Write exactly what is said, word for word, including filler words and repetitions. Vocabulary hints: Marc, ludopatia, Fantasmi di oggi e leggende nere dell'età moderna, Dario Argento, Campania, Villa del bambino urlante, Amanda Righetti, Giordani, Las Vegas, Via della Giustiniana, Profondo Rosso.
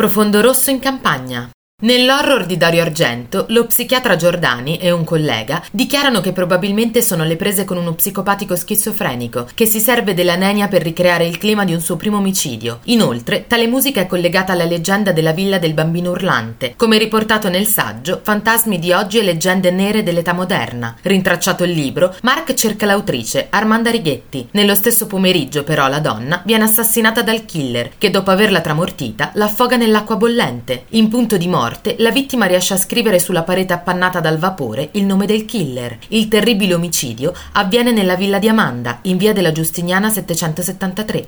Profondo Rosso in campagna. Nell'horror di Dario Argento, lo psichiatra Giordani e un collega dichiarano che probabilmente sono alle prese con uno psicopatico schizofrenico che si serve dell'anenia per ricreare il clima di un suo primo omicidio. Inoltre, tale musica è collegata alla leggenda della Villa del bambino urlante, come riportato nel saggio Fantasmi di oggi e leggende nere dell'età moderna. Rintracciato il libro, Mark cerca l'autrice, Amanda Righetti. Nello stesso pomeriggio, però, la donna viene assassinata dal killer, che dopo averla tramortita, la affoga nell'acqua bollente. In punto di morte, la vittima riesce a scrivere sulla parete appannata dal vapore il nome del killer. Il terribile omicidio avviene nella villa di Amanda, in via della Giustiniana settecentosettantatré.